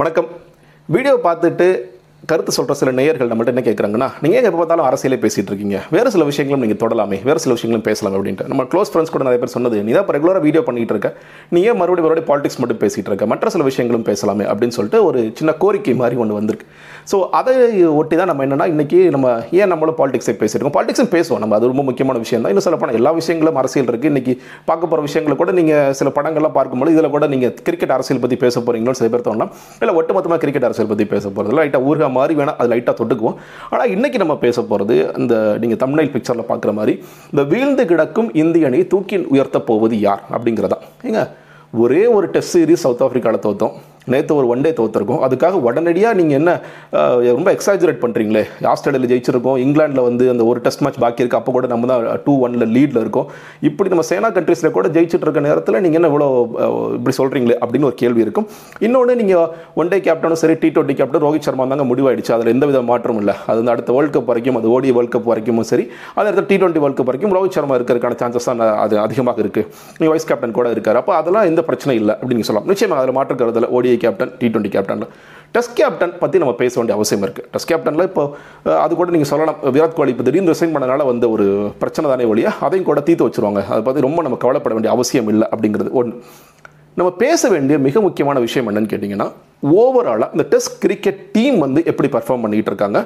வணக்கம். வீடியோ பார்த்துட்டு கருத்து சொல்கிற சில நேயர்கள் நம்மள்ட்ட என்ன கேட்குறாங்கன்னா, நீங்கள் எங்கே எப்போ பார்த்தாலும் அரசியலே பேசிகிட்டு இருக்கீங்க, வேறு சில விஷயங்களும் நீங்கள் தொடலாமே, வேறு சில விஷயங்களும் பேசலாம் அப்படின்ட்டு நம்ம க்ளோஸ் ஃப்ரெண்ட்ஸ் கூட நிறைய பேர் சொன்னது, நீ தான் ரெகுலராக வீடியோ பண்ணிகிட்டு இருக்க, நீங்கள் மறுபடியும் பாலிடிக்ஸ் மட்டும் பேசிகிட்டு இருக்க, மற்ற சில விஷயங்களும் பேசலாமே அப்படின்னு சொல்லிட்டு ஒரு சின்ன கோரிக்கை மாதிரி ஒன்று வந்திருக்கு. ஸோ அதை ஒட்டி தான் நம்ம என்னென்னா, இன்றைக்கி நம்ம ஏன் நம்மளும் பாலிடிக்ஸை பேசியிருக்கோம், பாலிடிக்ஸும் பேசுவோம் நம்ம, அது ரொம்ப முக்கியமான விஷயம் தான். இன்னும் சொல்லப்போனால் எல்லா விஷயங்களும் அரசியல் இருக்குது. இன்றைக்கி பார்க்க போகிற விஷயங்களை கூட நீங்கள் சில படங்கள்லாம் பார்க்கும்போது இதில் கூட நீங்கள் கிரிக்கெட் அரசியல் பற்றி பேச போகிறீங்களோ சில பேர் தோணலாம், இல்லை ஒட்டுமொத்தமாக கிரிக்கெட் அரசியல் பற்றி பேச போகிறதில்ல, லைட்டாக ஊர்கா மாதிரி வேணால் அது லைட்டாக தொட்டுக்குவோம். ஆனால் இன்றைக்கி நம்ம பேச போகிறது, இந்த நீங்கள் தமிழ்நாடு பிக்சரில் பார்க்குற மாதிரி இந்த வீழ்ந்து கிடக்கும் இந்திய அணியை தூக்கி உயர்த்தப் போவது யார் அப்படிங்கிறதா. ஏங்க, ஒரே ஒரு டெஸ்ட் சீரீஸ் சவுத் ஆஃப்ரிக்காவில் தோற்றோம், நேற்று ஒரு ஒன் டே தோற்றுருக்கோம், அதுக்காக உடனடியாக நீங்கள் என்ன ரொம்ப எக்ஸாஜரேட் பண்ணுறீங்களே. ஆஸ்திரேலியாவில் ஜெயிச்சிருக்கோம், இங்கிலாண்டில் வந்து அந்த ஒரு டெஸ்ட் மேட்ச் பாக்கி இருக்குது, அப்போ கூட நம்ம தான் 2-1 லீடில் இருக்கோம். இப்படி நம்ம சேனா கண்ட்ரீஸில் கூட ஜெயிச்சுட்டு இருக்க நேரத்தில் நீங்கள் என்ன இவ்வளோ இப்படி சொல்கிறீங்களே அப்படின்னு ஒரு கேள்வி இருக்கும். இன்னொன்று, நீங்கள் ஒன் டே கேப்டனும் சரி, T20 கேப்டன் ரோஹித் சர்மா தாங்க முடிவாயிடுச்சு, அதில் எந்த வித மாற்றமும் இல்லை. அது வந்து அடுத்த வேர்ல்டு கப் வரைக்கும், அது ஓடி வேர்ல்டு கப் வரைக்கும் சரி, அது அடுத்த T20 வேர்ல்டு கப் வரைக்கும் ரோஹித் சர்மா இருக்கிறதுக்கான சான்சஸ் தான் அது அதிகமாக இருக்குது. நீங்கள் வைஸ் கேப்டன் கூட இருக்கார், அப்போ அதெல்லாம் எந்த பிரச்சனை இல்லை அப்படின்னு சொல்லலாம். நிச்சயமாக அதில் மாற்றுக்கிறதுல ODI captain T20 கேப்டன்ல test captain பற்றி நம்ம பேச வேண்டிய அவசியம் இருக்குது. டெஸ்ட் கேப்டனில் இப்போ அது கூட நீங்கள் சொல்லலாம், விராட் கோலி இப்போ திடீர்னு ரிசைன் பண்ணனால வந்து ஒரு பிரச்சனை தானே ஒழிய அதையும் கூட தீர்த்து வச்சுருவாங்க, அதை பற்றி ரொம்ப நம்ம கவலைப்பட வேண்டிய அவசியம் இல்லை அப்படிங்கிறது ஒன்று. நம்ம பேச வேண்டிய மிக முக்கியமான விஷயம் என்னன்னு கேட்டிங்கன்னா, ஓவராலாக இந்த டெஸ்ட் கிரிக்கெட் டீம் வந்து எப்படி பர்ஃபார்ம் பண்ணிகிட்டு இருக்காங்க,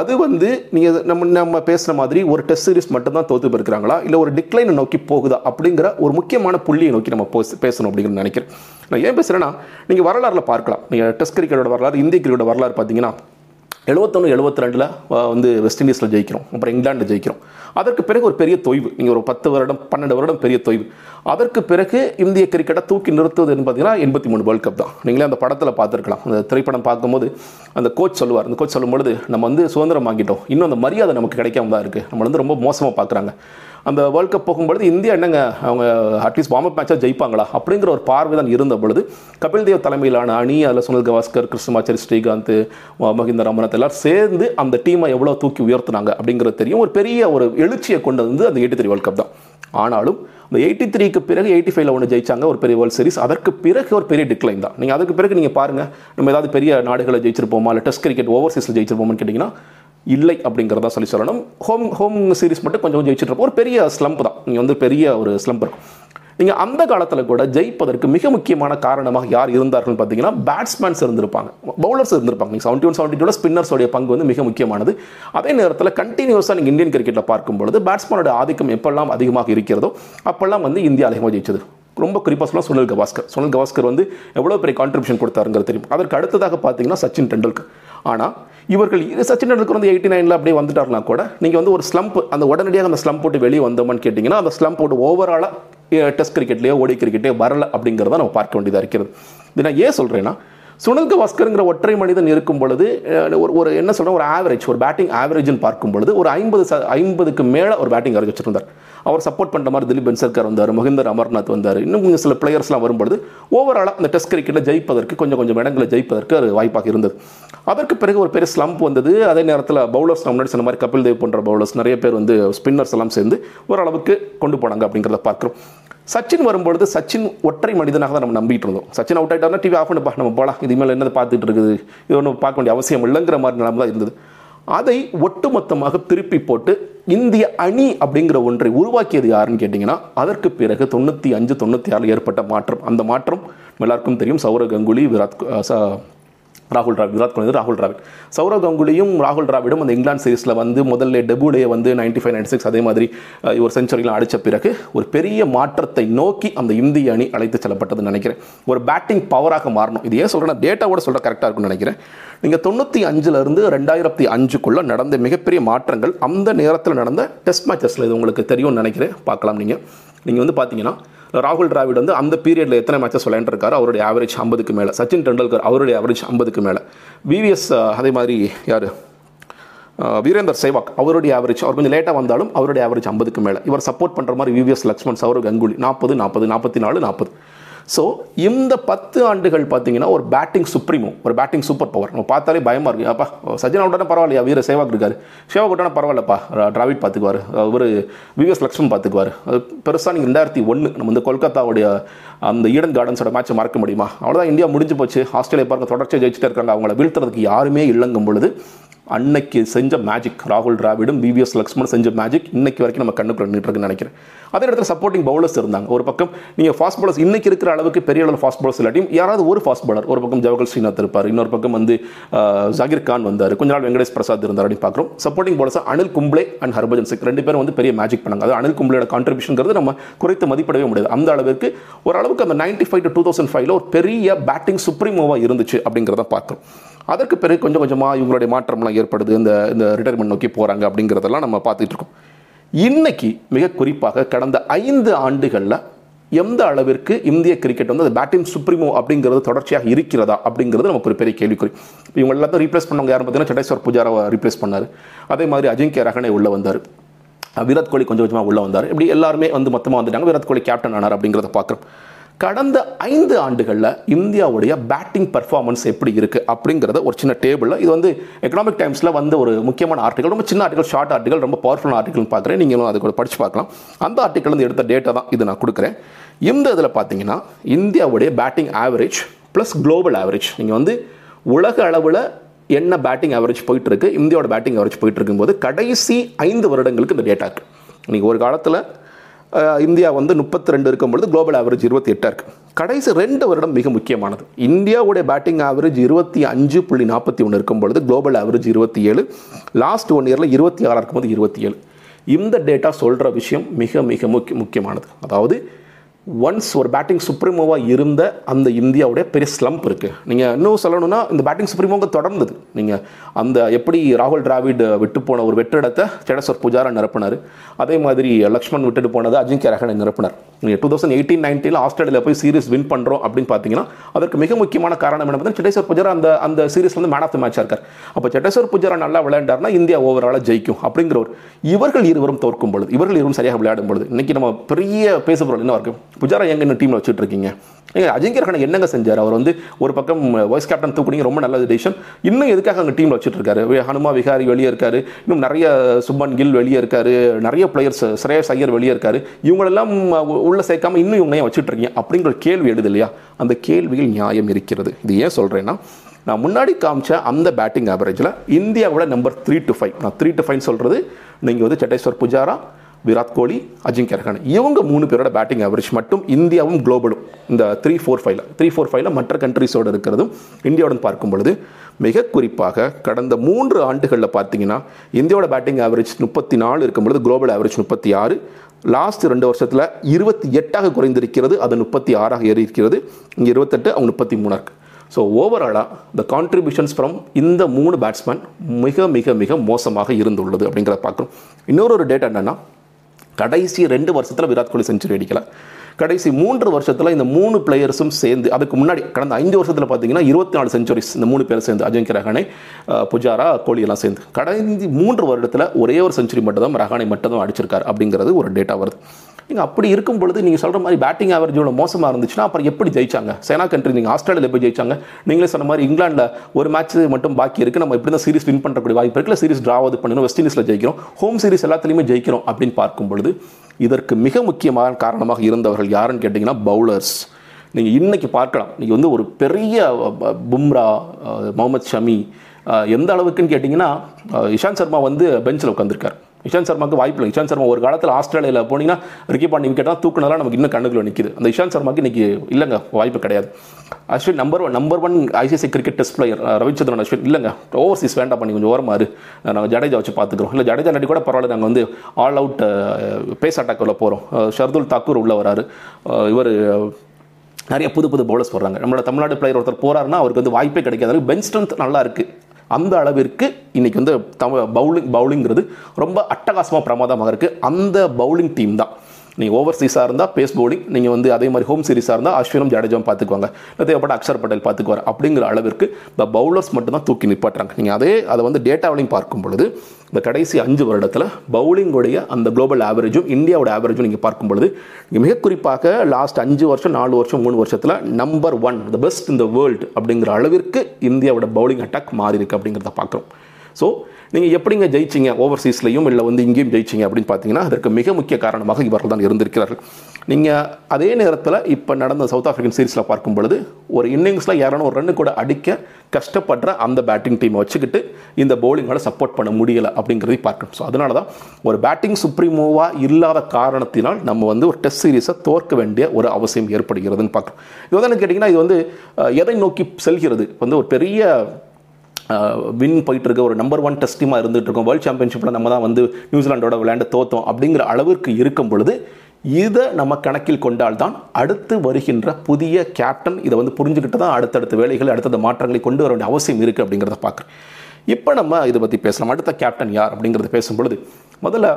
அது வந்து நீங்கள் நம்ம பேசுகிற மாதிரி ஒரு டெஸ்ட் சீரிஸ் மட்டும்தான் தோற்று போயிருக்கிறாங்களா, இல்லை ஒரு டிக்ளைனை நோக்கி போகுதா அப்படிங்கிற ஒரு முக்கியமான புள்ளியை நோக்கி நம்ம பேசணும் அப்படிங்கிறது நினைக்கிறேன். நான் ஏன் பேசுகிறேன்னா, நீங்கள் வரலாறில் பார்க்கலாம், நீங்கள் டெஸ்ட் கிரிக்கெட்டோட வரலாறு, இந்திய கிரிக்கெட்டோட வரலாறு பார்த்தீங்கன்னா 71, 72 வந்து வெஸ்ட் இண்டீஸில் ஜெயிக்கிறோம், அப்புறம் இங்கிலாண்டில் ஜெயிக்கிறோம், அதற்கு பிறகு ஒரு பெரிய தொய்வு, நீங்கள் ஒரு 10 வருடம் 12 வருடம் பெரிய தொய்வு. அதற்கு பிறகு இந்திய கிரிக்கெட்டை தூக்கி நிறுத்துவதுன்னு பார்த்தீங்கன்னா 83 வேர்ல்டு கப் தான். நீங்களே அந்த படத்தில் பார்த்துருக்கலாம், அந்த திரைப்படம் பார்க்கும்போது அந்த கோச் சொல்லுவார், அந்த கோச் சொல்லும்பொழுது நம்ம வந்து சுதந்திரம் வாங்கிட்டோம், இன்னும் அந்த மரியாதை நமக்கு கிடைக்காம தான் இருக்குது, நம்மளை வந்து ரொம்ப மோசமாக பார்க்குறாங்க. அந்த வேர்ல்டு கப் போகும்பொழுது இந்தியா என்னங்க அவங்க அட்லீஸ்ட் வார்ம் அப் மேட்சாக ஜெயிப்பாங்களா அப்படிங்கிற ஒரு பார்வை தான் இருந்த பொழுது, கபில் தேவ் தலைமையிலான அணி, அதில் சுனில் கவாஸ்கர், கிருஷ்ணமாச்சாரி ஸ்ரீகாந்த், மொஹிந்தர் அமர்நாத் எல்லாரும் சேர்ந்து அந்த டீமை எவ்வளோ தூக்கி உயர்த்தினாங்க அப்படிங்கிறது தெரியும். ஒரு பெரிய ஒரு எழுச்சியை கொண்டு வந்து அந்த 83 வேர்ல்டு கப் தான். ஆனாலும் இந்த 83க்கு பிறகு 85ல் ஒன்று ஜெயிச்சாங்க, ஒரு பெரிய வேர்ல்டு சீரிஸ், அதற்கு பிறகு ஒரு பெரிய டிக்ளைன் தான். நீங்கள் அதுக்கு பிறகு நீங்கள் பாருங்கள், நம்ம ஏதாவது பெரிய நாடுகளை ஜெயிச்சிருப்போமா, இல்லை டெஸ்ட் கிரிக்கெட் ஓவர்சீஸில் ஜெயிச்சிருப்போமான்னு கேட்டிங்கன்னா இல்லை அப்படிங்கிறதா சொல்லணும். ஹோம் சீரிஸ் மட்டும் கொஞ்சம் ஜெயிச்சிருப்போம், ஒரு பெரிய ஸ்லம்ப் தான், நீங்கள் வந்து பெரிய ஒரு ஸ்லம்ப் இருக்கும். நீங்கள் அந்த காலத்தில் கூட ஜெயிப்பதற்கு மிக முக்கியமான காரணமாக யார் இருந்தார்கள் பார்த்தீங்கன்னா, பேட்ஸ்மேன்ஸ் இருந்திருப்பாங்க, பவுலர்ஸ் இருந்திருப்பாங்க. நீங்கள் 71, 72 ஸ்பின்னர்ஸோடைய பங்கு வந்து மிக முக்கியமானது. அதே நேரத்தில் கண்டினியூஸாக நீங்கள் இந்தியன் கிரிக்கெட்டில் பார்க்கும்பொழுது பேட்ஸ்மேனோட ஆதிக்கம் எப்பெல்லாம் அதிகமாக இருக்கிறதோ அப்பெல்லாம் வந்து இந்தியா அதிகமாக ஜெயிச்சது. ரொம்ப குறிப்பாக சொல்லலாம், சுனில் கவாஸ்கர் வந்து எவ்வளோ பெரிய கான்ட்ரிபியூஷன் கொடுத்தாருங்கிறது தெரியும். அதற்கு அடுத்ததாக பார்த்தீங்கன்னா சச்சின் டெண்டுல்கர். ஆனால் இவர்கள் சச்சின் டெண்டுல்கர் வந்து 89ல் அப்படியே வந்துட்டார்னா கூட நீங்கள் வந்து ஒரு ஸ்லம்ப், அந்த உடனடியாக அந்த ஸ்லம்ப் போட்டு வெளியே வந்தோம்னு கேட்டிங்கன்னா அந்த ஸ்லம்ப் போட்டு ஓவராலாக டெஸ்ட் கிரிக்கெட்லேயோ ஓடி கிரிக்கெட்லேயோ வரல அப்படிங்கிறத நம்ம பார்க்க வேண்டியதாக இருக்கிறது. இது நான் ஏன் சொல்கிறேன்னா, சுனில் கவாஸ்கருங்கிற ஒற்றை மனிதன் இருக்கும் பொழுது ஒரு என்ன சொல்கிறேன், ஒரு ஆவரேஜ், ஒரு பேட்டிங் ஆவரேஜ்னு பார்க்கும் பொழுது ஒரு 50க்கு மேலே ஒரு பேட்டிங் ஆவரேஜ் வச்சுருந்தார். அவர் சப்போர்ட் பண்ணுற மாதிரி திலீப் வென்சர்கர் வந்தார், மொஹிந்தர் அமர்நாத் வந்தார், இன்னும் கொஞ்சம் சில பிளேயர்ஸ்லாம் வரும்பொழுது ஓவராலாக அந்த டெஸ்ட் கிரிக்கெட்டில் ஜெயிப்பதற்கு கொஞ்சம் இடங்களில் ஜெயிப்பதற்கு அது வாய்ப்பாக இருந்தது. அதற்கு பிறகு ஒரு பெரிய ஸ்லம்ப் வந்தது. அதே நேரத்தில் பவுலர்ஸ், முன்னாடி சொன்ன மாதிரி கபில் தேவ் போன்ற பவுலர்ஸ், நிறைய பேர் வந்து ஸ்பின்னர்ஸ் எல்லாம் சேர்ந்து ஓரளவுக்கு கொண்டு போனாங்க அப்படிங்கிறத பார்க்குறோம். சச்சின் வரும்பொழுது சச்சின் ஒற்றை மனிதனாக தான் நம்ம நம்பிட்டு இருந்தோம். சச்சின் அவுட் ஆகிட்டார்னா டிவி ஆஃப் பண்ணி நம்ம போகலாம், இதுமேல் என்னது பார்த்துட்டு இருக்குது, இது ஒன்றும் பார்க்க வேண்டிய அவசியம் இல்லைங்கிற மாதிரி நிலைமை தான் இருந்தது. அதை ஒட்டுமொத்தமாக திருப்பி போட்டு இந்திய அணி அப்படிங்கிற ஒன்றை உருவாக்கியது யாருன்னு கேட்டிங்கன்னா, அதற்கு பிறகு 95, 96 ஏற்பட்ட மாற்றம், அந்த மாற்றம் எல்லாருக்கும் தெரியும். சௌரவ் கங்குலி, விராட் கோலி, ராகுல் டிராவிட். சௌரவ் கங்குலியும் ராகுல் டிராவிடும் அந்த இங்கிலாந்து சீரிஸில் வந்து முதல்ல டெபுலே வந்து 95, 96 அதே மாதிரி ஒரு செஞ்சுரிலாம் அடித்த பிறகு ஒரு பெரிய மாற்றத்தை நோக்கி அந்த இந்திய அணி அழைத்து செல்லப்பட்டதுன்னு நினைக்கிறேன். ஒரு பேட்டிங் பவராக மாறணும். இது ஏன் சொல்கிறேன்னா, டேட்டாவோட சொல்கிற கரெக்டாக இருக்குன்னு நினைக்கிறேன். நீங்கள் 95லேருந்து 2005க்குள்ளே நடந்த மிகப்பெரிய மாற்றங்கள், அந்த நேரத்தில் நடந்த டெஸ்ட் மேட்சஸில் இது உங்களுக்கு தெரியும்னு நினைக்கிறேன், பார்க்கலாம். நீங்கள் வந்து பார்த்தீங்கன்னா ராகுல் டிராவிட் வந்து அந்த பீரியடில் எத்தனை மேட்சஸ் விளையாண்டுருக்காரு, அவருடைய ஆவரேஜ் 50க்கு மேலே. சச்சின் டெண்டுல்கர் அவருடைய ஆவரேஜ் 50க்கு மேலே. VVS, அதே மாதிரி யார், வீரேந்தர் சேவாக் அவருடைய ஆவரேஜ், அவர் கொஞ்சம் லேட்டாக வந்தாலும் அவருடைய ஆவரேஜ் 50க்கு மேலே. இவர் சப்போர்ட் பண்ணுற மாதிரி VVS லக்ஷ்மன், சௌரவ் கங்குலி 40, 40, 44, 40. ஸோ இந்த 10 ஆண்டுகள் பார்த்தீங்கன்னா ஒரு பேட்டிங் சுப்ரீமோ, ஒரு பேட்டிங் சூப்பர் பவர். நம்ம பார்த்தாலே பயமாக இருக்கு. அப்பா சச்சின் அவுட்டான பரவாயில்லையா, வீர சேவாக் இருக்காரு, சேவாக் அவுட்டான பரவாயில்லப்பா, டிராவிட் பார்த்துக்குவார், ஒரு விவிஎஸ் லக்ஷ்மன் பார்த்துக்குவார். அது பெருசாக நீங்கள் 2001 நம்ம இந்த கொல்கத்தாவுடைய அந்த ஈடன் கார்டன்ஸோட மேட்சை மறக்க முடியுமா? அவ்வளோதான், இந்தியா முடிஞ்சு போச்சு. ஆஸ்திரேலியா பாருங்க தொடர்ச்சியாக ஜெயிச்சுட்டு இருக்காங்க, அவங்கள வீழ்த்துறதுக்கு யாருமே இல்லைங்கும் பொழுது அன்னைக்கு செஞ்ச மேஜிக், ராகுல் டிராவிடும் விவிஎஸ் லக்ஷ்மன் செஞ்ச மேஜிக் இன்னைக்கு வரைக்கும் நம்ம கண்ணுக்குள்ள நின்றுட்டுருக்குன்னு நினைக்கிறேன். அதே இடத்துல சப்போர்ட்டிங் பவுலர்ஸ் இருந்தாங்க. ஒரு பக்கம் நீங்கள் ஃபாஸ்ட் பவுலர்ஸ் இன்னைக்கு இருக்கிற அளவுக்கு பெரிய அளவில் ஃபாஸ்ட் பவுலர்ஸ் இல்லாட்டியும் யாராவது ஒரு ஃபாஸ்ட் பவுலர், ஒரு பக்கம் ஜவஹர் ஸ்ரீநாத் இருப்பார், இன்னொரு பக்கம் வந்து ஜாகிர் கான் வந்தார், கொஞ்ச நாள் வெங்கடேஷ் பிரசாத் இருந்தார் அப்படின்னு பார்க்குறோம். சப்போர்ட்டிங் பவுலர்ஸாக அனில் கும்ப்ளே அண்ட் ஹர்பஜன் சிங் ரெண்டு பேரும் வந்து பெரிய மேஜிக் பண்ணாங்க. அது அனில் கும்ப்ளேயோட கான்ட்ரிபியூஷன்கிறது நம்ம குறைத்து மதிப்பிடவே முடியாது. அந்த அளவுக்கு ஓரளவுக்கு அந்த 95 to 2005 ஒரு பெரிய பேட்டிங் சுப்ரீமோவாக இருந்துச்சு அப்படிங்கிறத பார்க்குறோம். அதற்கு பிறகு கொஞ்சம் கொஞ்சமாக இவங்களுடைய மாற்றம்லாம் ஏற்படுது, இந்த ரிட்டையர்மெண்ட் நோக்கி போகிறாங்க அப்படிங்கிறதெல்லாம் நம்ம பார்த்துட்டு இருக்கோம். இன்றைக்கி மிக குறிப்பாக கடந்த 5 ஆண்டுகளில் எந்த அளவிற்கு இந்திய கிரிக்கெட் வந்து அது பேட்டிங் சுப்ரீமோ அப்படிங்கிறது தொடர்ச்சியாக இருக்கிறதா அப்படிங்கிறது நமக்கு ஒரு பெரிய கேள்விக்குறி. இவங்க எல்லாத்தையும் ரீப்ளேஸ் பண்ணவங்க யாரும் பார்த்தீங்கன்னா சட்டேஸ்வர் புஜாராவை ரீப்ளேஸ் பண்ணார், அதே மாதிரி அஜிங்கிய ரஹானே உள்ளே வந்தார், விராட் கோலி கொஞ்சம் கொஞ்சமாக உள்ளே வந்தார், இப்படி எல்லாருமே வந்து மொத்தமாக வந்துட்டாங்க, விராட் கோலி கேப்டன் ஆனார் அப்படிங்கிறத பார்க்குறோம். கடந்த 5 ஆண்டுகளில் இந்தியாவுடைய பேட்டிங் பர்ஃபார்மன்ஸ் எப்படி இருக்குது அப்படிங்கிறத ஒரு சின்ன டேபிளில், இது வந்து எக்கனாமிக் டைம்ஸில் வந்து ஒரு முக்கியமான ஆர்டிகல், ரொம்ப சின்ன ஆர்டிகல், ஷார்ட் ஆர்டிகல், ரொம்ப பவர்ஃபுல்லான ஆர்டிகல்னு பார்க்குறேன். நீங்களும் அதை கூட படித்து பார்க்கலாம். அந்த ஆர்டிகல் வந்து எடுத்த டேட்டா தான் இது நான் கொடுக்குறேன். இந்த இதில் பார்த்தீங்கன்னா இந்தியாவுடைய batting average plus global average, நீங்கள் வந்து உலக அளவில் என்ன பேட்டிங் ஆவரேஜ் போயிட்டுருக்கு, இந்தியாவோட பேட்டிங் ஆவரேஜ் போயிட்டு இருக்கும்போது கடைசி 5 வருடங்களுக்கு இந்த டேட்டா இருக்குது. நீங்கள் ஒரு காலத்தில் இந்தியா வந்து 32 இருக்கும்பொழுது குளோபல் ஆவரேஜ் 28 இருக்குது. கடைசி 2 வருடம் மிக முக்கியமானது. இந்தியாவுடைய பேட்டிங் ஆவரேஜ் 25.41 இருக்கும்பொழுது குளோபல் ஆவரேஜ் 27, லாஸ்ட் 1 இயரில் 26 இருக்கும்போது 27. இந்த டேட்டா சொல்கிற விஷயம் மிக மிக முக்கியமானது. அதாவது ஒன்ஸ் ஒரு பேட்டிங் சுப்ரீமோவாக இருந்த அந்த இந்தியாவுடைய பெரிய ஸ்லம்ப் இருக்குது. நீங்கள் இன்னும் சொல்லணும்னா இந்த பேட்டிங் சுப்ரீமோங்க தொடர்ந்தது. நீங்கள் அந்த எப்படி ராகுல் டிராவிட் விட்டு போன ஒரு வெற்றிடத்தை சேடேஸ்வர் புஜாரா நிரப்பினார், அதே மாதிரி லக்ஷ்மன் விட்டுட்டு போனதை அஜிங்கிய ரஹானே நிரப்பினார். நீங்கள் 2018-19 ஆஸ்திரேலியாவில் போய் சீரீஸ் வின் பண்ணுறோம் அப்படின்னு பார்த்தீங்கன்னா அதற்கு மிக முக்கியமான காரணம் என்ன பார்த்தீங்கன்னா சட்டேஸ்வர் புஜாரா அந்த சீரீஸ் வந்து மேன் ஆஃப் த மேட்சாக இருக்கார். அப்போ சட்டேஸ்வர் புஜாரா நல்லா விளையாண்டார்னா இந்தியா ஓவராலாக ஜெயிக்கும் அப்படிங்கிற ஒரு இவர்கள் இருவரும் தோற்கும் பொழுது, இவர்கள் இருவரும் சரியாக விளையாடும் பொழுது இன்றைக்கி நம்ம பெரிய பேசுகிறோம் என்ன இருக்குது, புஜாரா எங்கே இன்னும் டீமில் வச்சுட்டு இருக்கீங்க, நீங்கள் அஜிங்கிய ரஹானே என்னங்க செஞ்சார், அவர் வந்து ஒரு பக்கம் வைஸ் கேப்டன் தூக்குனீங்க, ரொம்ப நல்ல டிசிஷன், இன்னும் எதுக்காக அங்கே டீமில் வச்சுட்டு இருக்காரு, ஹனுமா விஹாரி வெளியே இருக்காரு, இன்னும் நிறைய சுப்மன் கில் வெளியே இருக்காரு, நிறைய பிளேயர்ஸ் ஸ்ரேயஸ் ஐயர் வெளியே இருக்காரு, இவங்களெல்லாம் உள்ளே சேர்க்காம இன்னும் இவங்களையும் வச்சுட்டு இருக்கீங்க அப்படிங்கிற கேள்வி எழுது இல்லையா? அந்த கேள்வியில் நியாயம் இருக்கிறது. இது ஏன் சொல்கிறேன்னா நான் முன்னாடி காமிச்ச அந்த பேட்டிங் ஆவரேஜில் இந்தியாவோட நம்பர் 3 to 5, நான் 3 to 5 சொல்கிறது நீங்கள் வந்து சட்டேஸ்வர் புஜாரா, விராட் கோலி, அஜிங்கிய ரஹானே இவங்க 3 பேரோட பேட்டிங் ஆவரேஜ் மட்டும் இந்தியாவும் குளோபலும் இந்த 3-4-5 மற்ற கண்ட்ரிஸோடு இருக்கிறதும் இந்தியாவுடன் பார்க்கும் பொழுது மிக குறிப்பாக கடந்த 3 ஆண்டுகளில் பார்த்தீங்கன்னா இந்தியாவோட பேட்டிங் ஆவரேஜ் 34 இருக்கும் பொழுது குளோபல் ஆவரேஜ் 36, லாஸ்ட் 2 வருஷத்தில் 28ஆக குறைந்திருக்கிறது, அது 36ஆக ஏறி இருக்கிறது, இங்கே 28, அவங்க 33 இருக்குது. ஸோ ஓவராலாக த கான்ட்ரிபியூஷன்ஸ் ஃப்ரம் இந்த 3 பேட்ஸ்மேன் மிக மிக மிக மோசமாக இருந்துள்ளது அப்படிங்கிறத பார்க்குறோம். இன்னொரு டேட்டா என்னென்னா கடைசி 2 வருஷத்தில் விராட் கோலி செஞ்சுரி அடிக்கல, கடைசி 3 வருஷத்தில் இந்த 3 பிளேயர்ஸும் சேர்ந்து, அதுக்கு முன்னாடி கடந்த 5 வருஷத்தில் பார்த்தீங்கன்னா 24 செஞ்சுரிஸ் இந்த 3 பேர் சேர்ந்து அஜிங்கிய ரஹானே, புஜாரா, கோலி எல்லாம் சேர்ந்து கடைசி 3 வருடத்தில் ஒரே ஒரு செஞ்சுரி மட்டும்தான் ரஹானே மட்டும்தான் அடிச்சிருக்காரு அப்படிங்கிறது ஒரு டேட்டா வருது. நீங்கள் அப்படி இருக்கும் பொழுது நீங்கள் சொல்கிற மாதிரி பேட்டிங் ஆவரேஜ் இவ்வளோ மோசமாக இருந்துச்சுன்னா அப்புறம் எப்படி ஜெயிச்சாங்க? சேனா கண்ட்ரி நீங்கள் ஆஸ்திரேலியாவில் போய் ஜெயிச்சாங்க, நீங்களே சொன்ன மாதிரி இங்கிலாண்டில் ஒரு மேட்ச் மட்டும் பாக்கி இருக்குது, நம்ம இப்படி தான் சீரிஸ் வின் பண்ணுறக்கூடிய வாய்ப்பு இருக்குல்ல, சீரிஸ் ட்ராவது பண்ணணும், வெஸ்ட் இண்டீஸில் ஜெயிக்கிறோம், ஹோம் சீரிஸ் எல்லாத்துலேயுமே ஜெயிக்கிறோம் அப்படின்னு பார்க்கும் பொழுது இதற்கு மிக முக்கியமான காரணமாக இருந்தவர்கள் யாருன்னு கேட்டிங்கன்னா பவுலர்ஸ். நீங்கள் இன்றைக்கி பார்க்கலாம், நீங்கள் வந்து ஒரு பெரிய பும்ரா, முகமது ஷமி எந்த அளவுக்குன்னு கேட்டிங்கன்னா இஷாந்த் சர்மா வந்து பெஞ்சில் உட்காந்துருக்கார். இஷாந்த் சர்மாவுக்கு வாய்ப்பு இல்லை. இஷாந்த் சர்மா ஒரு காலத்தில் ஆஸ்திரேலியாவில் போனீங்கன்னா ரிக்கி பாண்டி விக்கெட் தான் தூக்குனதெல்லாம் நமக்கு இன்னும் கண்ணுக்குள்ள நிற்கிது. அந்த இஷாந்த் சர்மாவுக்கு இன்றைக்கி இல்லைங்க வாய்ப்பு கிடையாது. Ashwin number one ICC cricket test player Ravichandran Ashwin இல்லைங்க, ஓவர்சீஸ் வேண்டாம் பண்ணி கொஞ்சம் ஓரமாறு, நாங்கள் ஜடேஜா வச்சு பார்த்துக்கிறோம், இல்லை ஜடேஜா நடி கூட பரவாயில்ல, நாங்கள் வந்து ஆல் அவுட் பேஸ் அட்டாக் உள்ள போகிறோம், ஷர்துல் தாக்கூர் உள்ள வராரு, இவர் நிறைய புது புது பவுலர்ஸ் போடுறாங்க, நம்மளோட தமிழ்நாடு பிளேயர் ஒருத்தர் போகிறாருன்னா அவருக்கு வந்து வாய்ப்பே கிடைக்காது. பெஞ்ச் ஸ்ட்ரென்த் நல்லா இருக்குது. அந்த அளவிற்கு இன்றைக்கி வந்து பவுலிங்கிறது ரொம்ப அட்டகாசமாக பிரமாதமாக இருக்குது. அந்த பவுலிங் டீம் தான் நீங்கள் ஓவர்சீஸாக இருந்தால் பேஸ் போலிங், நீங்கள் வந்து அதே மாதிரி ஹோம் சீரிஸாக இருந்தால் அஸ்வினும் ஜடேஜாவும் பார்த்துக்குவாங்க, இல்லை தேவைப்பட்ட அக்ஷர் பட்டேல் பார்த்துக்குவார் அப்படிங்கிற அளவிற்கு இந்த பவுலர்ஸ் மட்டும்தான் தூக்கி நிப்பாட்டுறாங்க. நீங்கள் அதை வந்து டேட்டாவிலையும் பார்க்கும் பொழுது இந்த கடைசி 5 வருடத்தில் பவுலிங்குடைய அந்த குளோபல் ஆவரேஜும் இந்தியாவோட ஆவரேஜும் நீங்கள் பார்க்கும் பொழுது மிக குறிப்பாக லாஸ்ட் 5 வருஷம் 4 வருஷம் 3 வருஷத்தில் number 1 the best in the world அப்படிங்கிற அளவிற்கு இந்தியாவோட பவுலிங் அட்டாக் மாறி இருக்குது அப்படிங்கிறத பார்க்குறோம். ஸோ நீங்கள் எப்படிங்க ஜெயிச்சிங்க ஓவர்சீஸ்லையும் இல்லை வந்து இங்கேயும் ஜெயிச்சிங்க அப்படின்னு பார்த்தீங்கன்னா அதற்கு மிக முக்கிய காரணமாக இவர்கள் தான் இருந்திருக்கிறார்கள். நீங்கள் அதே நேரத்தில் இப்போ நடந்த சவுத் ஆஃப்ரிக்கன் சீரீஸில் பார்க்கும் பொழுது ஒரு இன்னிங்ஸில் யாரான ஒரு ரன்னு கூட அடிக்க கஷ்டப்படுற அந்த பேட்டிங் டீமை வச்சுக்கிட்டு இந்த பவுலிங்கோட சப்போர்ட் பண்ண முடியலை அப்படிங்கிறதை பார்க்கணும். ஸோ அதனால தான் ஒரு பேட்டிங் சுப்ரீமோவாக இல்லாத காரணத்தினால் நம்ம வந்து ஒரு டெஸ்ட் சீரீஸை தோற்க வேண்டிய ஒரு அவசியம் ஏற்படுகிறதுன்னு பார்க்குறோம். இது வந்து கேட்டிங்கன்னா இது வந்து எதை நோக்கி செல்கிறது, வந்து ஒரு பெரிய வின் போயிட்டு இருக்க ஒரு நம்பர் 1 டெஸ்ட் டீமாக இருந்துகிட்டு இருக்கோம், வேர்ல்டு சாம்பியன்ஷிப்பில் நம்ம தான் வந்து நியூசிலாண்டோட விளையாண்ட தோற்றோம் அப்படிங்கிற அளவிற்கு இருக்கும் பொழுது இதை நம்ம கணக்கில் கொண்டால்தான் அடுத்து வருகின்ற புதிய கேப்டன் இதை வந்து புரிஞ்சுக்கிட்டு தான் அடுத்தடுத்த வேலைகள் அடுத்தடுத்த மாற்றங்களை கொண்டு வர வேண்டிய அவசியம் இருக்குது அப்படிங்கிறத பார்க்குறேன். இப்போ நம்ம இதை பற்றி பேசலாம். அடுத்த கேப்டன் யார் அப்படிங்கிறத பேசும்பொழுது முதல்ல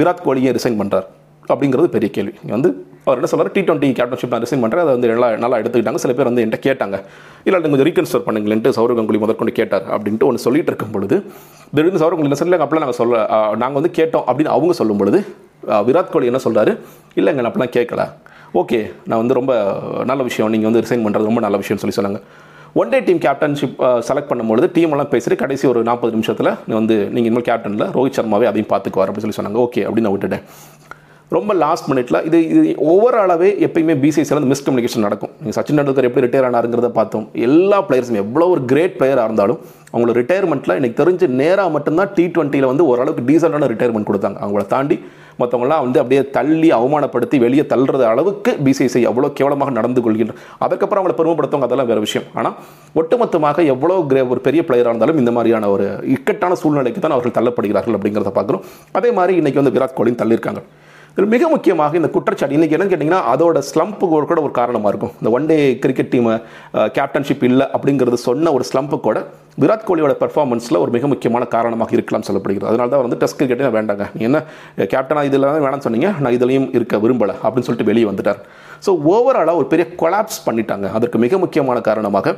விராட் கோலியை ரிசைன் பண்ணுறார் அப்படிங்கிறது பெரிய கேள்வி. வந்து அவர் என்ன சொல்கிறார், T20 கேப்டன்ஷிப் நான் ரிசைன் பண்ணுறேன், அதை வந்து நல்லா எடுத்துக்கிட்டாங்க. சில பேர் வந்து என்கிட்ட கேட்டாங்க இல்லை கொஞ்சம் ரீகன்ஸ்டர் பண்ணுங்களேன்ட்டு சௌரவ் கங்குலி முதற்கொண்டு கேட்டார் அப்படின்ட்டு ஒன்று சொல்லிட்டு இருக்கும் பொழுது திடீர்னு சௌரவ் கங்குலி இல்லை அப்பெல்லாம் நாங்கள் வந்து கேட்டோம் அப்படின்னு அவங்க சொல்லும் பொழுது விராட் கோலி என்ன சொல்கிறாரு, இல்லைங்க நான் அப்படிலாம் கேட்கல, ஓகே நான் வந்து ரொம்ப நல்ல விஷயம் நீங்கள் வந்து ரிசைன் பண்ணுறது ரொம்ப நல்ல விஷயம்னு சொல்லி சொன்னாங்க. One day team captainship select பண்ணும்பொழுது டீமெல்லாம் பேசிட்டு கடைசி ஒரு 40 நிமிஷத்தில் வந்து நீங்கள் இனிமேல் கேப்டனில் ரோஹித் சர்மாவே அதையும் பார்த்துக்குவார் அப்படின்னு சொல்லி சொன்னாங்க. ஓகே அப்படின்னு நான் விட்டுட்டேன். ரொம்ப லாஸ்ட் மினிட்ல இது ஓவராலாகவே எப்பயுமே பிசிசியில் வந்து மிஸ்கம்யூனிகேஷன் நடக்கும். நீங்கள் சச்சின் டெண்டுல்கர் எப்படி ரிட்டையர் ஆனாருங்கிறத பார்த்தோம். எல்லா பிளேயர்ஸும் எவ்வளோ ஒரு கிரேட் பிளேயராக இருந்தாலும் அவங்களோட ரிட்டையர்மெண்ட்டில் எனக்கு தெரிஞ்சு நேராக மட்டும்தான் T20 வந்து ஓரளவுக்கு டீசெண்டான ரிட்டையர்மெண்ட் கொடுத்தாங்க. அவங்கள தாண்டி மற்றவங்களாம் வந்து அப்படியே தள்ளி அவமானப்படுத்தி வெளியே தள்ளுறது அளவுக்கு பிசிசி எவ்வளோ கேவலமாக நடந்து கொள்கின்றன. அதுக்கப்புறம் அவங்களை பெருமைப்படுத்தவங்க அதெல்லாம் வேறு விஷயம். ஆனால் ஒட்டுமொத்தமாக எவ்வளோ ஒரு பெரிய பிளேயராக இருந்தாலும் இந்த மாதிரியான ஒரு இக்கட்டான சூழ்நிலைக்கு தான் அவர்கள் தள்ளப்படுகிறார்கள் அப்படிங்கிறத பார்க்குறோம். அதே மாதிரி இன்றைக்கி வந்து விராட் கோலியும் தள்ளியிருக்காங்க. மிக முக்கியமாக இந்த குற்றச்சாட்டு இன்றைக்கி என்னன்னு கேட்டிங்கன்னா அதோட ஸ்லம்ப்பு கூட ஒரு காரணமாக இருக்கும். இந்த ஒன் டே கிரிக்கெட் டீமை கேப்டன்ஷிப் இல்லை அப்படிங்கிறது சொன்ன ஒரு ஸ்லம்ப்பு கூட விராட் கோலியோட பெர்ஃபார்மன்ஸில் ஒரு மிக முக்கியமான காரணமாக இருக்கலாம் சொல்லப்படுகிறது. அதனால தான் வந்து டெஸ்ட் கிரிக்கெட்டே வேண்டாங்க, நீ என்ன கேப்டனாக இதில் வேணாம்னு சொன்னீங்க, நான் இதுலையும் இருக்க விரும்பலை அப்படின்னு சொல்லிட்டு வெளியே வந்துட்டார். ஸோ ஓவராலாக ஒரு பெரிய கொலாப்ஸ் பண்ணிட்டாங்க. அதற்கு மிக முக்கியமான காரணமாக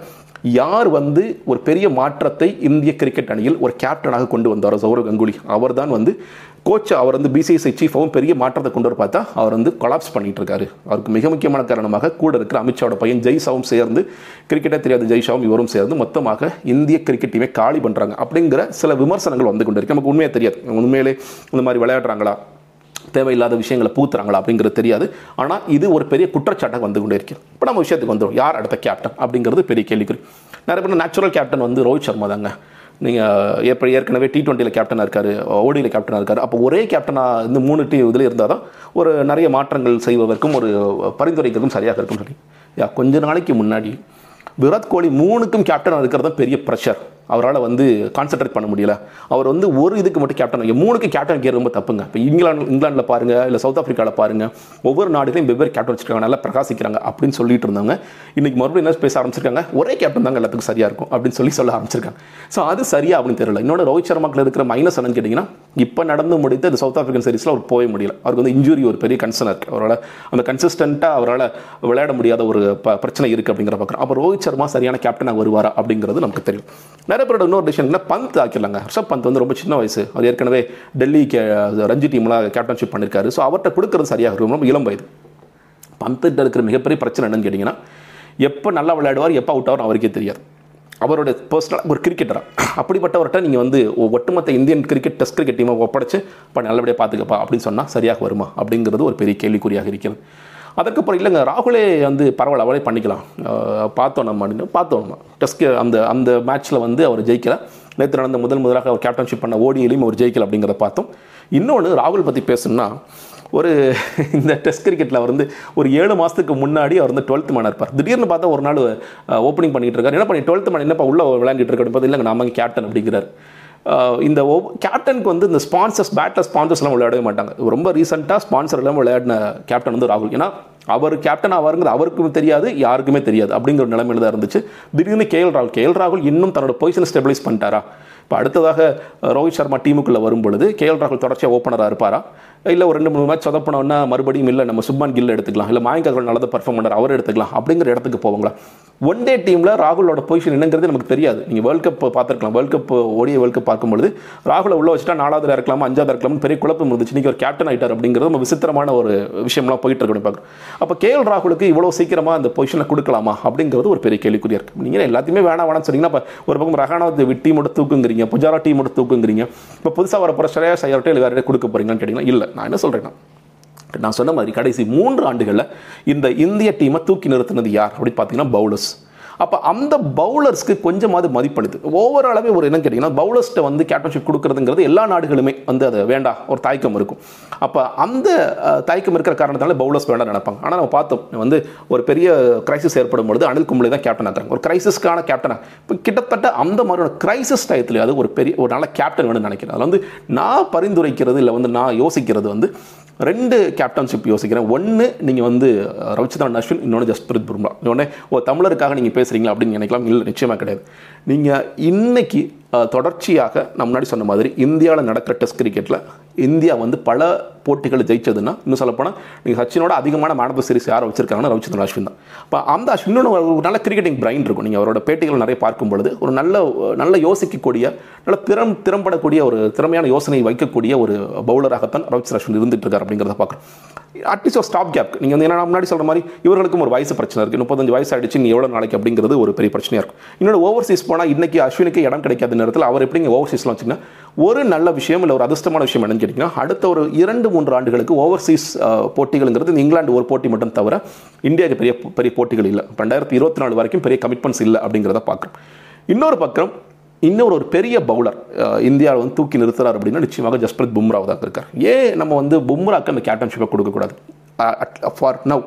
யார் வந்து ஒரு பெரிய மாற்றத்தை இந்திய கிரிக்கெட் அணியில் ஒரு கேப்டனாக கொண்டு வந்தாரோ சௌரவ் கங்குலி, அவர் தான் வந்து கோச், அவர் வந்து பிசிசிஐ சீஃபாகவும் பெரிய மாற்றத்தை கொண்டு வர பார்த்தா அவர் வந்து கொலாப்ஸ் பண்ணிட்டு இருக்காரு. அவருக்கு மிக முக்கியமான காரணமாக கூட இருக்கிற அமித்ஷாவோட பையன் ஜெய்ஷாவும் சேர்ந்து, கிரிக்கெட்டே தெரியாத ஜெய்ஷாவும் இவரும் சேர்ந்து மொத்தமாக இந்திய கிரிக்கெட் டீமே காலி பண்ணுறாங்க அப்படிங்கிற சில விமர்சனங்கள் வந்து கொண்டு இருக்கு. நமக்கு உண்மையாக தெரியாது, உண்மையிலே இந்த மாதிரி விளையாடுறாங்களா, தேவையில்லாத விஷயங்களை பூத்துறாங்களா அப்படிங்கிறது தெரியாது. ஆனால் இது ஒரு பெரிய குற்றச்சாட்டாக வந்து கொண்டே இருக்குது. இப்போ நம்ம விஷயத்துக்கு வந்துடும், யார் அடுத்த கேப்டன் அப்படிங்கிறது பெரிய கேள்விக்குறி. நிறைய பேர் நேச்சுரல் கேப்டன் வந்து ரோஹித் சர்மா தாங்க, நீங்கள் ஏற்கனவே T20 கேப்டனாக இருக்கார், ஓடியில் கேப்டனாக இருக்கார், அப்போ ஒரே கேப்டனாக இந்த 3 இதில் இருந்தால் தான் ஒரு நிறைய மாற்றங்கள் செய்வதற்கும் ஒரு பரிந்துரைக்கிறதுக்கும் சரியாக இருக்கும்னு சொல்லி கொஞ்ச நாளைக்கு முன்னாடி விராட் கோலி 3க்கும் கேப்டனாக இருக்கிறது தான் பெரிய ப்ரெஷர். அவரால் வந்து கான்சென்ட்ரேட் பண்ண முடியல, அவர் வந்து ஒரு இதுக்கு மட்டும் கேப்டன், 3க்கு கேப்டன் கேட்க ரொம்ப தப்புங்க. இப்போ இங்கிலாண்டில் பாருங்கள், இல்லை சவுத் ஆஃப்ரிக்காவில் பாருங்கள், ஒவ்வொரு நாடுகளையும் வெவ்வேறு கேப்டன் வச்சுருக்காங்க, நல்லா பிரகாசிக்கிறாங்க அப்படின்னு சொல்லிட்டு இருந்தாங்க. இன்றைக்கி மறுபடியும் என்ன பேச ஆரம்பிச்சிருக்காங்க, ஒரே கேப்டன் தாங்க எல்லாத்துக்கும் சரியாக இருக்கும் அப்படின்னு சொல்ல ஆரம்பிச்சிருக்காங்க. ஸோ அது சரியா அப்படின்னு தெரியல. இன்னொன்று ரோஹித் சர்மாக்கில் இருக்கிற மைனஸ் என்னன்னு கேட்டிங்கன்னா இப்போ நடந்து முடித்து அந்த சவுத் ஆஃப்ரிக்கன் சீரிஸில் அவர் போக முடியல. அவருக்கு வந்து இன்ஜுரி ஒரு பெரிய கன்சர்ன் இருக்குது, அவரால் அந்த கன்சிஸ்டண்ட்டாக அவரால் விளையாட முடியாத ஒரு பிரச்சனை இருக்குது அப்படிங்கிற பார்க்குறோம். அப்போ ரோஹித் சர்மா சரியான கேப்டனாக வருவாரா அப்படிங்கிறது நமக்கு தெரியும். பேரோட இன்னொரு டிசிஷன் பந்த் ஆக்கிடலாங்க. ரிஷப் பந்த் வந்து ரொம்ப சின்ன வயசு, அவர் ஏற்கனவே டெல்லி ரஞ்சி டீம்லாம் கேப்டன்ஷிப் பண்ணியிருக்காரு. ஸோ அவர்கிட்ட கொடுக்குறது சரியாக இருக்கும். ரொம்ப இளம் வயது. பந்த்கிட்ட இருக்கிற மிகப்பெரிய பிரச்சனை என்னன்னு கேட்டிங்கன்னா எப்போ நல்லா விளையாடுவார் எப்போ அவுட் ஆகும் அவருக்கே தெரியாது. அவரோட பர்சனலாக ஒரு கிரிக்கெட்டராக அப்படிப்பட்டவர்கிட்ட நீங்கள் வந்து ஒட்டுமொத்த இந்தியன் கிரிக்கெட் டெஸ்ட் கிரிக்கெட் டீமை ஒப்படைச்சு இப்போ நல்லபடியாக பார்த்துக்கப்பா அப்படின்னு சொன்னால் சரியாக வருமா அப்படிங்கிறது ஒரு பெரிய கேள்விக்குறியாக இருக்கிறது. அதற்கப்புறம் இல்லைங்க ராகுலே வந்து பரவாயில்ல அவளே பண்ணிக்கலாம் பார்த்தோம் நம்ம டெஸ்ட் அந்த அந்த மேட்ச்சில் வந்து அவர் ஜெயிக்கலை. நேற்று நடந்த முதலாக அவர் கேப்டன்ஷிப் பண்ண ஓடியிலையும் அவர் ஜெயிக்கலை அப்படிங்கிறத பார்த்தோம். இன்னொன்று ராகுல் பற்றி பேசணும்னா ஒரு இந்த டெஸ்ட் கிரிக்கெட்டில் அவர் வந்து ஒரு 7 மாதத்துக்கு முன்னாடி அவர் வந்து 12th மேனாக இருப்பார். திடீர்னு பார்த்தா ஒரு நாள் ஓப்பனிங் பண்ணிகிட்டு இருக்காரு. என்ன பண்ணி 12th மேன் என்னப்பா உள்ள விளையாண்டுட்டு இருக்காரு பார்த்து இல்லைங்க நாம கேப்டன் அப்படிங்கிறார். இந்த கேப்டனுக்கு வந்து இந்த ஸ்பான்சர்ஸ் பேட்டில் ஸ்பான்சர்ஸ்லாம் விளையாடவே மாட்டாங்க. ரொம்ப ரீசெண்டாக ஸ்பான்சர் இல்லாமல் விளையாடின கேப்டன் வந்து ராகுல். ஏன்னா அவர் கேப்டன் ஆவாருங்கிறது அவருக்கும் தெரியாது, யாருக்குமே தெரியாது அப்படிங்கிற நிலைமையில் தான் இருந்துச்சு. திடீர்னு கேஎல் ராகுல் இன்னும் தன்னோட பொசிஷனை ஸ்டெபிலைஸ் பண்ணிட்டாரா? இப்போ அடுத்ததாக ரோஹித் சர்மா டீமுக்குள்ளே வரும்பொழுது KL ராகுல் தொடர்ச்சியாக ஓப்பனராக இருப்பாரா? இல்லை ஒரு ரெண்டு மூணு மேட்ச் சொதப்பினோன்னா மறுபடியும் இல்லை நம்ம சுப்மான் கில் எடுத்துக்கலாம், இல்லை மயங்க் அகர்வால் நல்ல பர்ஃபார்ம் பண்ணார் அவர் எடுத்துக்கலாம் அப்படிங்கிற இடத்துக்கு போவாங்களா? ஒன் டே டீமில் ராகுலோட பொசிஷன் என்னங்கிறது நமக்கு தெரியாது. நீங்கள் வேர்ல்டு கப் பார்த்துருக்கலாம், வேர்ல்டு கப் ஓடிய வேர்ல்டு கப் பார்க்கும்பொழுது ராகுலை உள்ள வச்சுட்டா 4வது இருக்கலாமா 5வது இருக்கலாம்னு பெரிய குழப்பம் இருந்துச்சு. இன்றைக்கி ஒரு கேப்டன் ஆகிட்டார் அப்படிங்கிறது நம்ம விசித்திரமான ஒரு விஷயம்லாம் போயிட்டு இருக்கணும் பார்க்குறோம். அப்போ கேஎல் ராகுலுக்கு இவ்வளோ சீக்கிரமாக அந்த பொசிஷனை கொடுக்கலாமா அப்படிங்கிறது ஒரு பெரிய கேள்விக்குறியாக இருக்குது. நீங்கள் எல்லாத்தையுமே வேணாம் சொன்னீங்கன்னா இப்போ ஒரு பக்கம் ரஹானே டீமோட தூக்குங்கிறீங்க, புஜாரா டீமோட தூக்குங்கிறீங்க, இப்போ புதுசாக வர போகிற ஸ்ரேயாஸ் ஐயர்கிட்ட இல்லை வேறு கொடுக்க போகிறீங்கன்னு கேட்டிங்கன்னா இல்லை. நான் என்ன சொல்கிறேன்னா, நான் சொன்ன மாதிரி கடைசி 3 ஆண்டுகளில் இந்த இந்திய டீமை தூக்கி நிறுத்தினது யார் அப்படின்னு பார்த்தீங்கன்னா பவுலர்ஸ். அப்போ அந்த பவுலர்ஸ்க்கு கொஞ்சமாவது மதிப்படுது. ஓவராலாகவே ஒரு என்னன்னு கேட்டிங்கன்னா பவுலர்ஸ்ட்டை வந்து கேப்டன்ஷிப் கொடுக்குறதுங்கிறது எல்லா நாடுகளுமே வந்து அது வேண்டாம் ஒரு தாய்க்கம் இருக்கும். அப்போ அந்த தாய்க்கம் இருக்கிற காரணத்தினால பவுலர்ஸ் வேண்டாம் நினைப்பாங்க. ஆனால் நம்ம பார்த்தோம் வந்து ஒரு பெரிய கிரைசிஸ் ஏற்படும் பொழுது அனில் கும்ளே தான் கேப்டன் ஆகிறாங்க, ஒரு கிரைசிஸ்க்கான கேப்டனாக. இப்போ கிட்டத்தட்ட அந்த மாதிரியான கிரைசிஸ் டயத்தில் அது ஒரு பெரிய ஒரு நல்ல கேப்டன் வேணும்னு நினைக்கிறேன். அதில் வந்து நான் பரிந்துரைக்கிறது இல்லை, வந்து நான் யோசிக்கிறது வந்து 2 கேப்டன்ஷிப் யோசிக்கிறேன். ஒன்று நீங்கள் வந்து ரவிச்சந்திரன் அஸ்வின், இன்னொன்று ஜஸ்பிரித் பும்ரா. இன்னொன்று தமிழருக்காக நீங்கள் பேசுகிறீங்களா அப்படின்னு நினைக்கலாம், இல்லை நிச்சயமாக கிடையாது. நீங்கள் இன்றைக்கி தொடர்ச்சியாக நான் முன்னாடி சொன்ன மாதிரி இந்தியாவில் நடக்கிற டெஸ்ட் கிரிக்கெட்டில் இந்தியா வந்து பல போட்டிகளை ஜெயிச்சதுன்னா, இன்னும் சொல்லப்போனால் நீங்கள் சச்சினோட அதிகமான மேன் ஆஃப் த சீரிஸ் யாரை வச்சிருக்காங்கன்னா ரவிச்சந்திரன் அஸ்வின் தான். இப்போ அந்த அஸ்வினோட ஒரு நல்ல கிரிக்கெட்டிங் பிரைன் இருக்கும். நீங்கள் அவரோட பேட்டிகள் நிறைய பார்க்கும் பொழுது ஒரு நல்ல யோசிக்கக்கூடிய, நல்ல திறம்படக்கூடிய, ஒரு திறமையான யோசனை வைக்கக்கூடிய ஒரு பவுலராகத்தான் ரவிச்சந்திரன் அஸ்வின் இருந்துட்டு இருக்கார் அப்படிங்கிறத பார்க்குறோம். அட்லீஸ்ட் ஒரு ஸ்டாப் கேப் நீங்கள் வந்து என்ன முன்னாடி சொல்கிற மாதிரி இவர்களுக்கும் ஒரு வயசு பிரச்சனை இருக்குது, 35 வயசு ஆகிடுச்சு, நீ எவ்வளோ நாளைக்கு அப்படிங்கிறது ஒரு பெரிய பிரச்சனையாக இருக்கும். இன்னொன்று ஓவர்சீஸ் போனால் இன்றைக்கி அஸ்வினுக்கு இடம் கிடைக்காத நேரத்தில் அவர் எப்படிங்க ஓவர்சீஸ்லாம் வச்சுங்கன்னா ஒரு நல்ல விஷயம் இல்லை ஒரு அதிர்ஷ்டமான விஷயம் என்னன்னு கேட்டிங்கன்னா அடுத்த ஒரு 2-3 ஆண்டுகளுக்கு ஓவர்சீஸ் போட்டிகள்ங்கிறது இங்கிலாந்து ஒரு போட்டி மட்டும் தவிர இந்தியாவுக்கு பெரிய பெரிய போட்டிகள் இல்லை. 2024 வரைக்கும் பெரிய கமிட்மெண்ட்ஸ் இல்லை அப்படிங்கிறத பார்க்குறோம். இன்னொரு பக்கம் இன்னொரு பெரிய பவுலர் இந்தியாவில் வந்து தூக்கி நிறுத்துறாரு அப்படின்னா நிச்சயமாக ஜஸ்பிரித் பும்ராவை தான் இருக்கார். ஏன் நம்ம வந்து பும்ராவுக்கு அந்த கேப்டன்ஷிப்பை கொடுக்கக்கூடாது? ஃபார் நவ்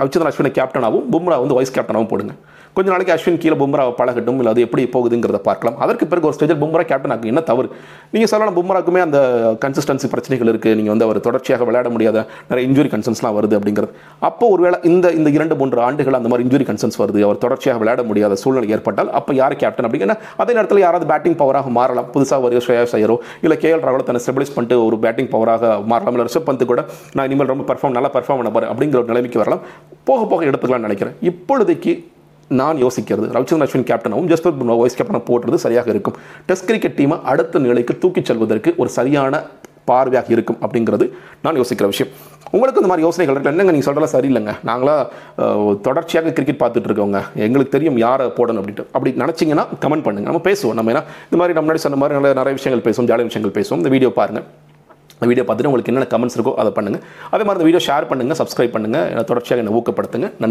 ரவிச்சந்திரன் அஸ்வினை கேப்டனாகவும் பும்ரா வந்து வைஸ் கேப்டனாகவும் போடுங்க. கொஞ்சம் நாளைக்கு அஸ்வின் கீழே பும்ராவை பழகட்டும், இல்லை அது எப்படி போகுதுங்கிறத பார்க்கலாம். அதற்கு பிறகு ஒரு ஸ்டேஜில் பும்ரா கேப்டன் ஆகும். என்ன தவறு? நீங்கள் சொல்லலாம் பும்ராவுக்குமே அந்த கன்சிஸ்டன்சி பிரச்சனைகள் இருக்குது, நீங்கள் வந்து அவர் தொடர்ச்சியாக விளையாட முடியாத நிறைய இன்ஜுரி கன்சர்ன்ஸ்லாம் வருது அப்படிங்கிறது. அப்போ ஒருவேளை இந்த 2-3 ஆண்டுகள் அந்த மாதிரி இன்ஜுரி கன்சர்ன்ஸ் வருது, அவர் தொடர்ச்சியாக விளையாட முடியாத சூழ்நிலை ஏற்பட்டால் அப்போ யார் கேப்டன் அப்படிங்கன்னா அதே நேரத்தில் யாராவது பேட்டிங் பவராக மாறலாம். புதுசாக வருகிற ஸ்ரேயாஸ் ஐயரோ இல்லை கேஎல் ராகுலோ தன்னை ஸ்டெபிலைஸ் பண்ணிட்டு ஒரு பேட்டிங் பவராக மாறலாம். இல்லை ரிஷப் பந்த் கூட நான் இனிமேல் ரொம்ப நல்லா பர்ஃபார்ம் பண்ண பாரு அப்படிங்கிற ஒரு நிலைமைக்கு வரலாம். போக போக எடுத்துக்கலாம்னு நினைக்கிறேன். இப்பொழுதைக்கு நான் யோசிக்கிறது ரவிச்சந்திரன் அஸ்வின் கேப்டனாகவும் ஜஸ்பிரித் பும்ரா வைஸ் கேப்டனாக போடுறது சரியாக இருக்கும். டெஸ்ட் கிரிக்கெட் டீமை அடுத்த நிலைக்கு தூக்கிச் செல்வதற்கு ஒரு சரியான பார்வையாக இருக்கும் அப்படிங்கிறது நான் யோசிக்கிற விஷயம். உங்களுக்கு இந்த மாதிரி யோசனைகள் இருக்குல்ல, என்னங்க நீங்கள் சொல்கிறலாம் சரியில்லைங்க, நாங்களாக தொடர்ச்சியாக கிரிக்கெட் பார்த்துட்டு இருக்கோங்க, எங்களுக்கு தெரியும் யாரை போடணும் அப்படின்ட்டு அப்படி நினச்சிங்கன்னா கமெண்ட் பண்ணுங்கள், நம்ம பேசுவோம். நம்ம ஏன்னா இந்த மாதிரி நம்ம முன்னாடி சொன்ன மாதிரி நிறைய விஷயங்கள் பேசுவோம், ஜாலிய விஷயங்கள் பேசுவோம். இந்த வீடியோ பாருங்கள், வீடியோ பார்த்துட்டு உங்களுக்கு என்னென்ன கமெண்ட்ஸ் இருக்கோ அதை பண்ணுங்கள். அதே மாதிரி இந்த வீடியோ ஷேர் பண்ணுங்கள், சப்ஸ்கிரைப் பண்ணுங்கள், தொடர்ச்சியாக என்னை ஊக்கப்படுத்துங்க. நன்றி.